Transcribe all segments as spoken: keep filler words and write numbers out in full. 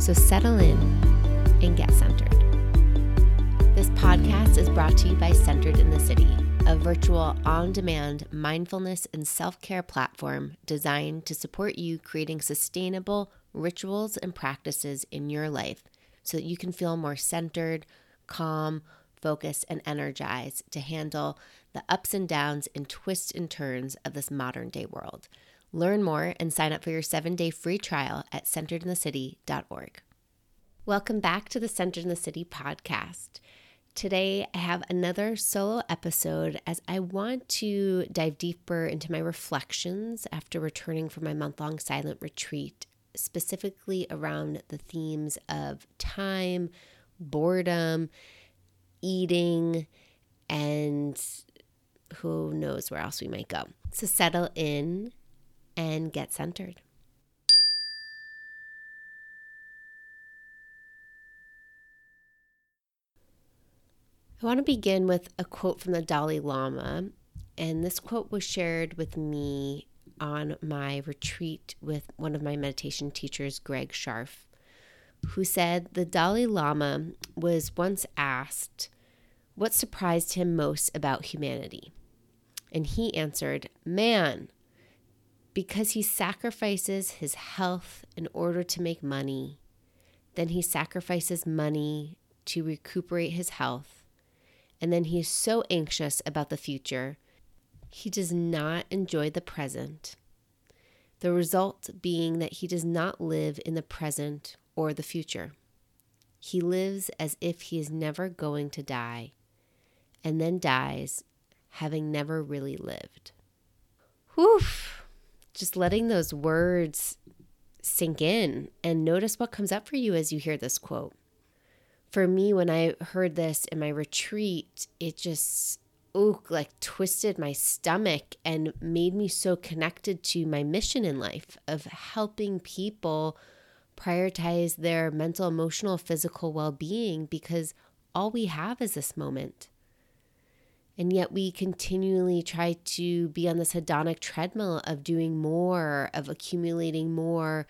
So settle in and get centered. This podcast is brought to you by Centered in the City, a virtual on-demand mindfulness and self-care platform designed to support you creating sustainable rituals and practices in your life so that you can feel more centered, calm, focused, and energized to handle the ups and downs and twists and turns of this modern day world. Learn more and sign up for your seven-day free trial at centered in the city dot org. Welcome back to the Centered in the City podcast. Today, I have another solo episode as I want to dive deeper into my reflections after returning from my month-long silent retreat, specifically around the themes of time, boredom, eating, and who knows where else we might go. So settle in and get centered. I want to begin with a quote from the Dalai Lama, and this quote was shared with me on my retreat with one of my meditation teachers, Greg Scharf, who said the Dalai Lama was once asked what surprised him most about humanity. And he answered, "Man, because he sacrifices his health in order to make money, then he sacrifices money to recuperate his health, and then he is so anxious about the future, he does not enjoy the present. The result being that he does not live in the present or the future. He lives as if he is never going to die, and then dies, having never really lived." Whew! Just letting those words sink in and notice what comes up for you as you hear this quote. For me, when I heard this in my retreat, it just, ooh, like twisted my stomach and made me so connected to my mission in life of helping people prioritize their mental, emotional, physical well-being, because all we have is this moment. And yet we continually try to be on this hedonic treadmill of doing more, of accumulating more,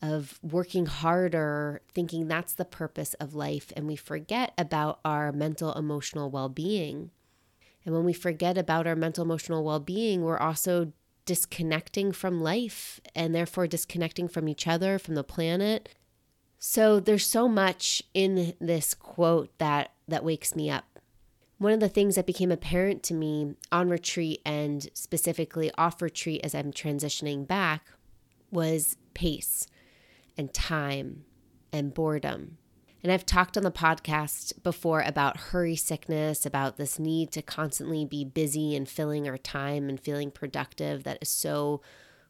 of working harder, thinking that's the purpose of life. And we forget about our mental, emotional well-being. And when we forget about our mental, emotional well-being, we're also disconnecting from life and therefore disconnecting from each other, from the planet. So there's so much in this quote that, that wakes me up. One of the things that became apparent to me on retreat and specifically off retreat as I'm transitioning back was pace and time and boredom. And I've talked on the podcast before about hurry sickness, about this need to constantly be busy and filling our time and feeling productive that is so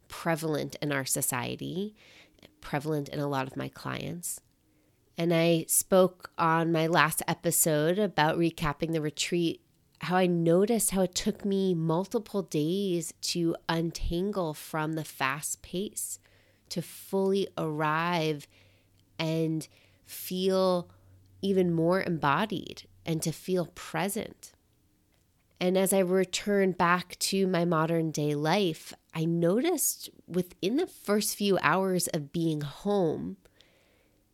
prevalent in our society, prevalent in a lot of my clients. And I spoke on my last episode about recapping the retreat, how I noticed how it took me multiple days to untangle from the fast pace, to fully arrive and feel even more embodied and to feel present. And as I returned back to my modern day life, I noticed within the first few hours of being home,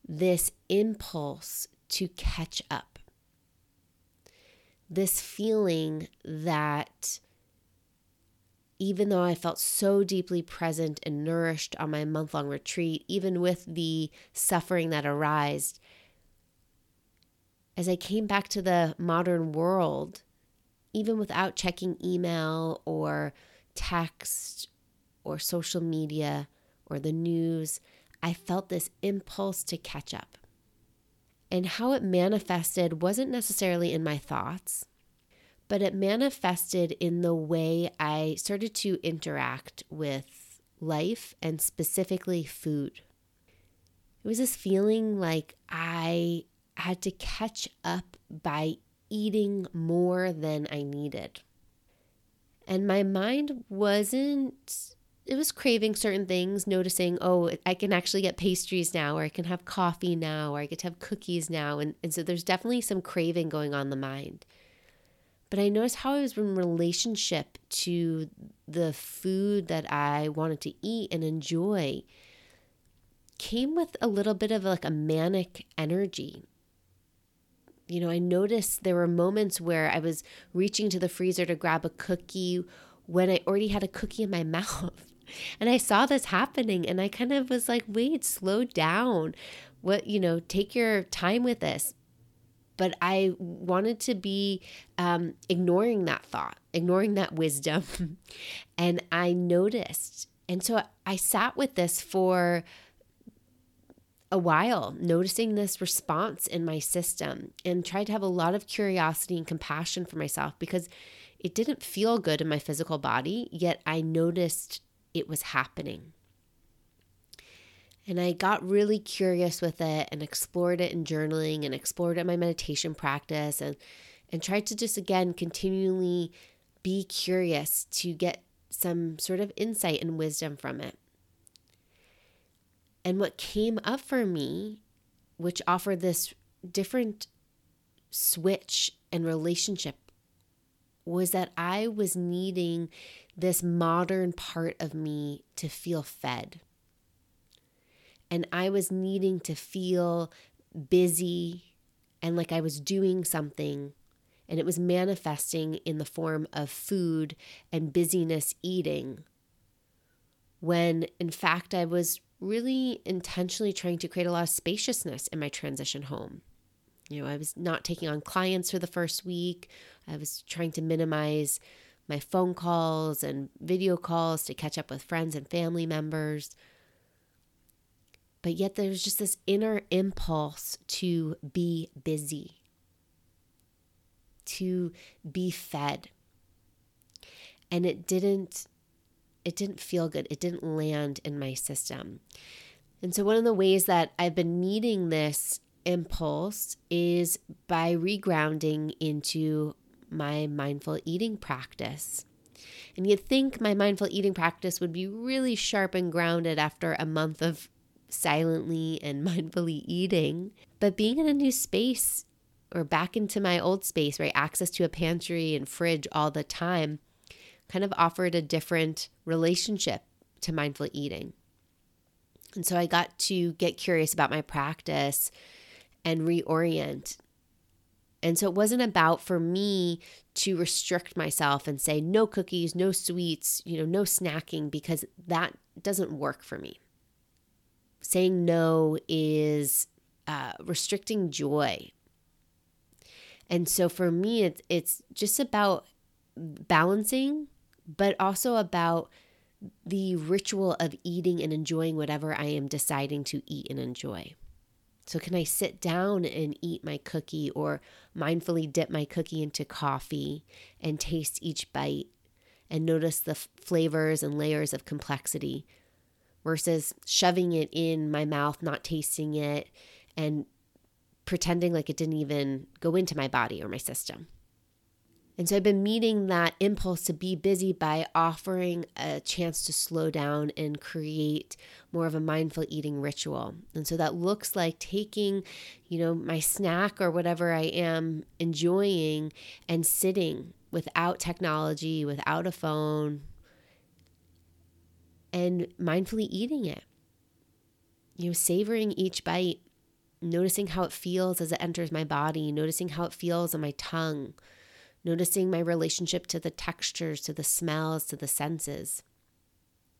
this impulse to catch up, this feeling that even though I felt so deeply present and nourished on my month-long retreat, even with the suffering that arose, as I came back to the modern world, even without checking email or text or social media or the news, I felt this impulse to catch up. And how it manifested wasn't necessarily in my thoughts, but it manifested in the way I started to interact with life and specifically food. It was this feeling like I had to catch up by eating more than I needed. And my mind wasn't, it was craving certain things, noticing, oh, I can actually get pastries now, or I can have coffee now, or I get to have cookies now. And, and so there's definitely some craving going on in the mind. But I noticed how I was in relationship to the food that I wanted to eat and enjoy came with a little bit of like a manic energy. You know, I noticed there were moments where I was reaching to the freezer to grab a cookie when I already had a cookie in my mouth. And I saw this happening and I kind of was like, wait, slow down. What, you know, take your time with this. But I wanted to be um, ignoring that thought, ignoring that wisdom. And I noticed. And so I sat with this for a while, noticing this response in my system, and tried to have a lot of curiosity and compassion for myself because it didn't feel good in my physical body, yet I noticed it was happening. And I got really curious with it and explored it in journaling and explored it in my meditation practice and, and tried to just, again, continually be curious to get some sort of insight and wisdom from it. And what came up for me, which offered this different switch and relationship, was that I was needing this modern part of me to feel fed. And I was needing to feel busy and like I was doing something. And it was manifesting in the form of food and busyness eating. When in fact I was really intentionally trying to create a lot of spaciousness in my transition home. You know, I was not taking on clients for the first week. I was trying to minimize my phone calls and video calls to catch up with friends and family members. But yet there was just this inner impulse to be busy, to be fed. And it didn't It didn't feel good. It didn't land in my system. And so one of the ways that I've been meeting this impulse is by regrounding into my mindful eating practice. And you'd think my mindful eating practice would be really sharp and grounded after a month of silently and mindfully eating. But being in a new space, or back into my old space, right, access to a pantry and fridge all the time, kind of offered a different relationship to mindful eating. And so I got to get curious about my practice and reorient. And so it wasn't about for me to restrict myself and say no cookies, no sweets, you know, no snacking, because that doesn't work for me. Saying no is uh, restricting joy. And so for me, it's, it's just about balancing, but also about the ritual of eating and enjoying whatever I am deciding to eat and enjoy. So can I sit down and eat my cookie, or mindfully dip my cookie into coffee and taste each bite and notice the f- flavors and layers of complexity, versus shoving it in my mouth, not tasting it, and pretending like it didn't even go into my body or my system. And so I've been meeting that impulse to be busy by offering a chance to slow down and create more of a mindful eating ritual. And so that looks like taking, you know, my snack or whatever I am enjoying and sitting without technology, without a phone, and mindfully eating it. You know, savoring each bite, noticing how it feels as it enters my body, noticing how it feels on my tongue, noticing my relationship to the textures, to the smells, to the senses.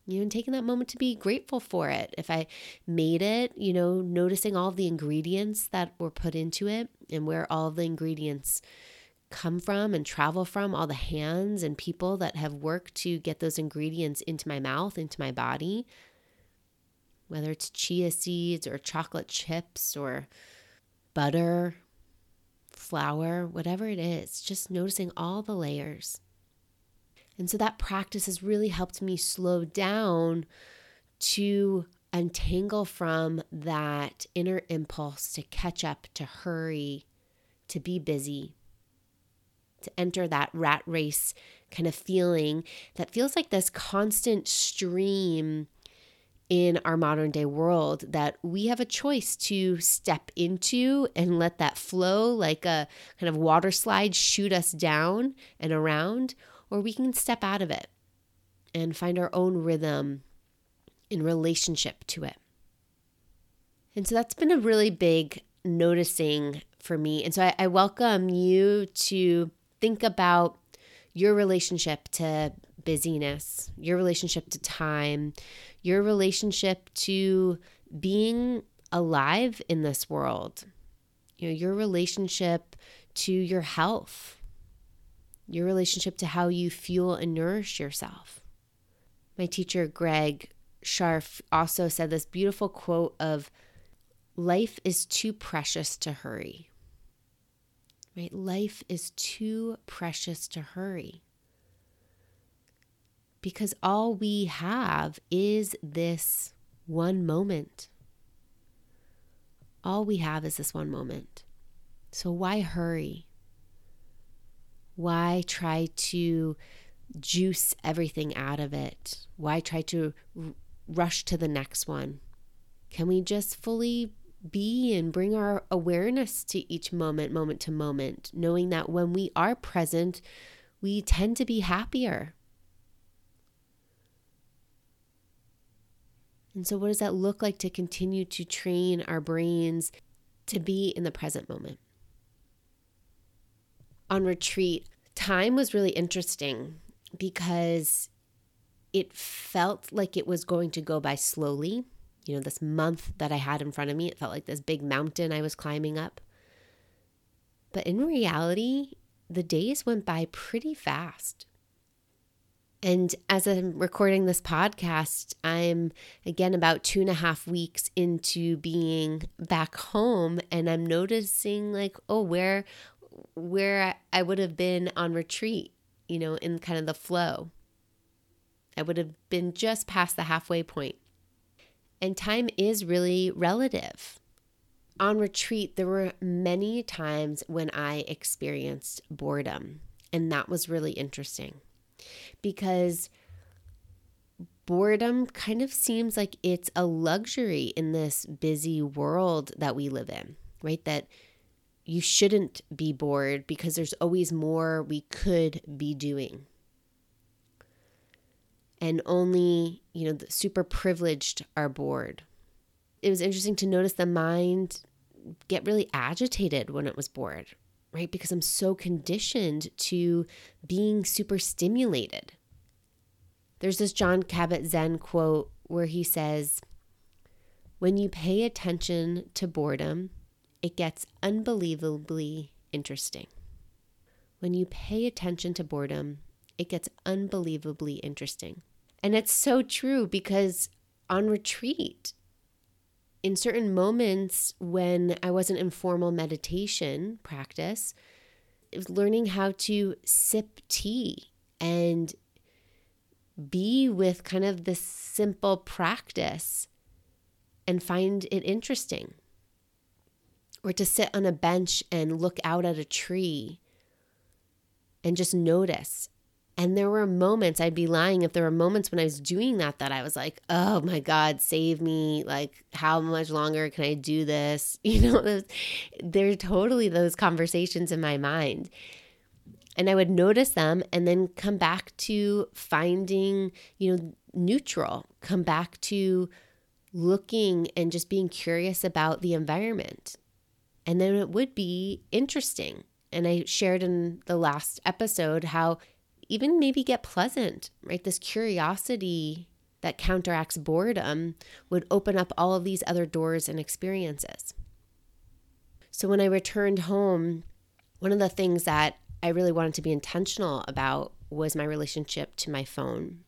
You know, and taking that moment to be grateful for it. If I made it, you know, noticing all of the ingredients that were put into it and where all of the ingredients come from and travel from, all the hands and people that have worked to get those ingredients into my mouth, into my body, whether it's chia seeds or chocolate chips or butter, flour, whatever it is, just noticing all the layers. And so that practice has really helped me slow down to untangle from that inner impulse to catch up, to hurry, to be busy, to enter that rat race kind of feeling that feels like this constant stream in our modern day world that we have a choice to step into and let that flow like a kind of water slide shoot us down and around, or we can step out of it and find our own rhythm in relationship to it. And so that's been a really big noticing for me. And so I, I welcome you to think about your relationship to busyness, your relationship to time, your relationship to being alive in this world, you know, your relationship to your health, your relationship to how you fuel and nourish yourself. My teacher, Greg Scharf, also said this beautiful quote of, life is too precious to hurry. Right? Life is too precious to hurry. Because all we have is this one moment. All we have is this one moment. So why hurry? Why try to juice everything out of it? Why try to r- rush to the next one? Can we just fully be and bring our awareness to each moment, moment to moment, knowing that when we are present, we tend to be happier? And so what does that look like to continue to train our brains to be in the present moment? On retreat, time was really interesting because it felt like it was going to go by slowly. You know, this month that I had in front of me, it felt like this big mountain I was climbing up. But in reality, the days went by pretty fast. And as I'm recording this podcast, I'm, again, about two and a half weeks into being back home, and I'm noticing like, oh, where where I would have been on retreat, you know, in kind of the flow. I would have been just past the halfway point. And time is really relative. On retreat, there were many times when I experienced boredom, and that was really interesting. Because boredom kind of seems like it's a luxury in this busy world that we live in, right? That you shouldn't be bored because there's always more we could be doing. And only, you know, the super privileged are bored. It was interesting to notice the mind get really agitated when it was bored, right? Because I'm so conditioned to being super stimulated. There's this Jon Kabat-Zinn quote where he says, when you pay attention to boredom, it gets unbelievably interesting. When you pay attention to boredom, it gets unbelievably interesting. And it's so true because on retreat, in certain moments when I wasn't in formal meditation practice, it was learning how to sip tea and be with kind of this simple practice and find it interesting. Or to sit on a bench and look out at a tree and just notice. And there were moments, I'd be lying if there were moments when I was doing that, that I was like, oh my God, save me. Like, how much longer can I do this? You know, those, there are totally those conversations in my mind. And I would notice them and then come back to finding, you know, neutral, come back to looking and just being curious about the environment. And then it would be interesting. And I shared in the last episode how even maybe get pleasant, right? This curiosity that counteracts boredom would open up all of these other doors and experiences. So when I returned home, one of the things that I really wanted to be intentional about was my relationship to my phone.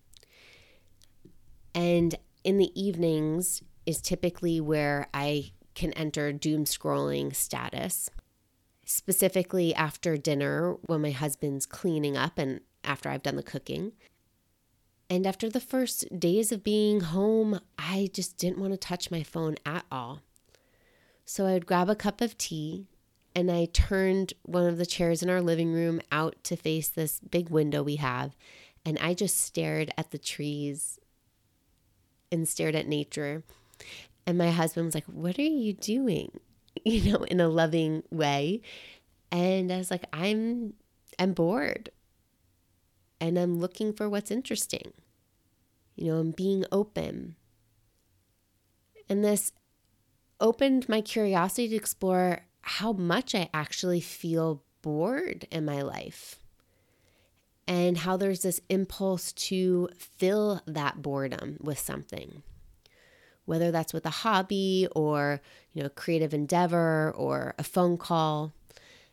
And in the evenings is typically where I can enter doom scrolling status, specifically after dinner when my husband's cleaning up and after I've done the cooking. And after the first days of being home, I just didn't want to touch my phone at all. So I would grab a cup of tea, and I turned one of the chairs in our living room out to face this big window we have. And I just stared at the trees and stared at nature. And my husband was like, "What are you doing?" You know, in a loving way. And I was like, I'm, I'm bored. And I'm looking for what's interesting. You know, I'm being open. And this opened my curiosity to explore how much I actually feel bored in my life. And how there's this impulse to fill that boredom with something. Whether that's with a hobby or, you know, a creative endeavor or a phone call.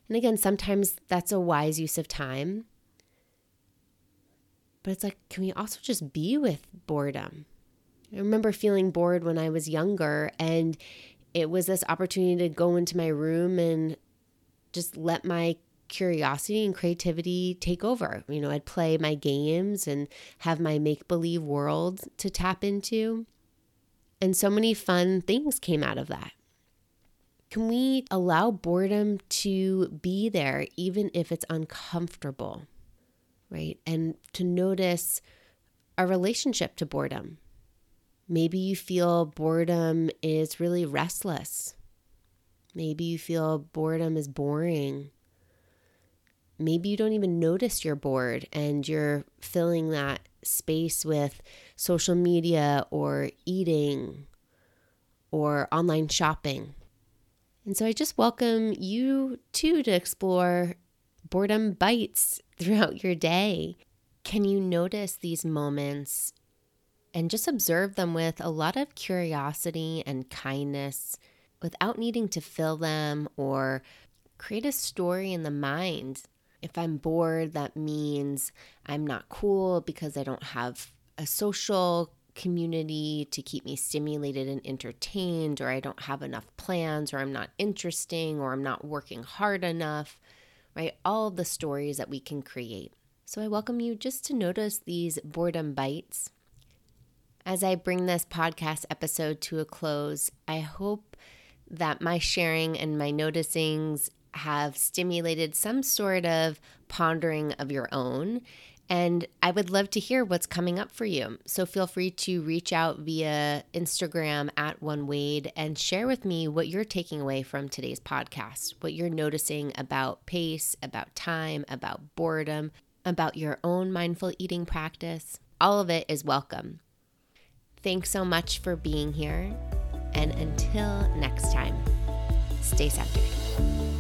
And again, sometimes that's a wise use of time. But it's like, can we also just be with boredom? I remember feeling bored when I was younger, and it was this opportunity to go into my room and just let my curiosity and creativity take over. You know, I'd play my games and have my make-believe world to tap into. And so many fun things came out of that. Can we allow boredom to be there, even if it's uncomfortable? Right? And to notice our relationship to boredom. Maybe you feel boredom is really restless. Maybe you feel boredom is boring. Maybe you don't even notice you're bored and you're filling that space with social media or eating or online shopping. And so I just welcome you too to explore boredom bites throughout your day. Can you notice these moments and just observe them with a lot of curiosity and kindness without needing to fill them or create a story in the mind? If I'm bored, that means I'm not cool because I don't have a social community to keep me stimulated and entertained, or I don't have enough plans, or I'm not interesting, or I'm not working hard enough. Right? All of the stories that we can create. So I welcome you just to notice these boredom bites. As I bring this podcast episode to a close, I hope that my sharing and my noticings have stimulated some sort of pondering of your own. And I would love to hear what's coming up for you. So feel free to reach out via Instagram at one wade and share with me what you're taking away from today's podcast, what you're noticing about pace, about time, about boredom, about your own mindful eating practice. All of it is welcome. Thanks so much for being here. And until next time, stay centered.